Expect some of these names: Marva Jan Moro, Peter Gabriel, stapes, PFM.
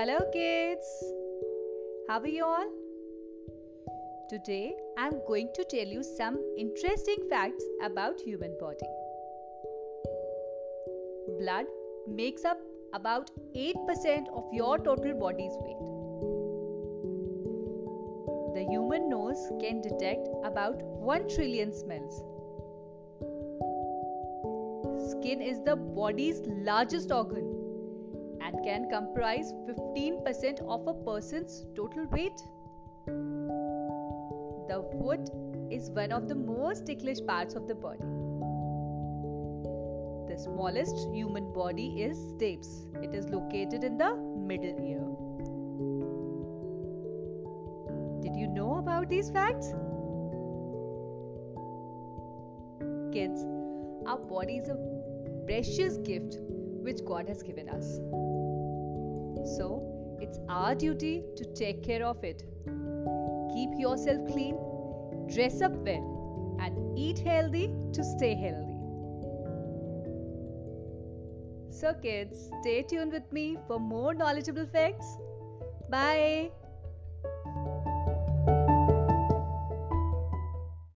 Hello kids, how are you all? Today I am going to tell you some interesting facts about human body. Blood makes up about 8% of your total body's weight. The human nose can detect about 1 trillion smells. Skin is the body's largest organ and can comprise 15% of a person's total weight. The foot is one of the most ticklish parts of the body. The smallest human body is stapes. It is located in the middle ear. Did you know about these facts? Kids, our body is a precious gift which God has given us. So, it's our duty to take care of it. Keep yourself clean, dress up well, and eat healthy to stay healthy. So kids, stay tuned with me for more knowledgeable facts. Bye!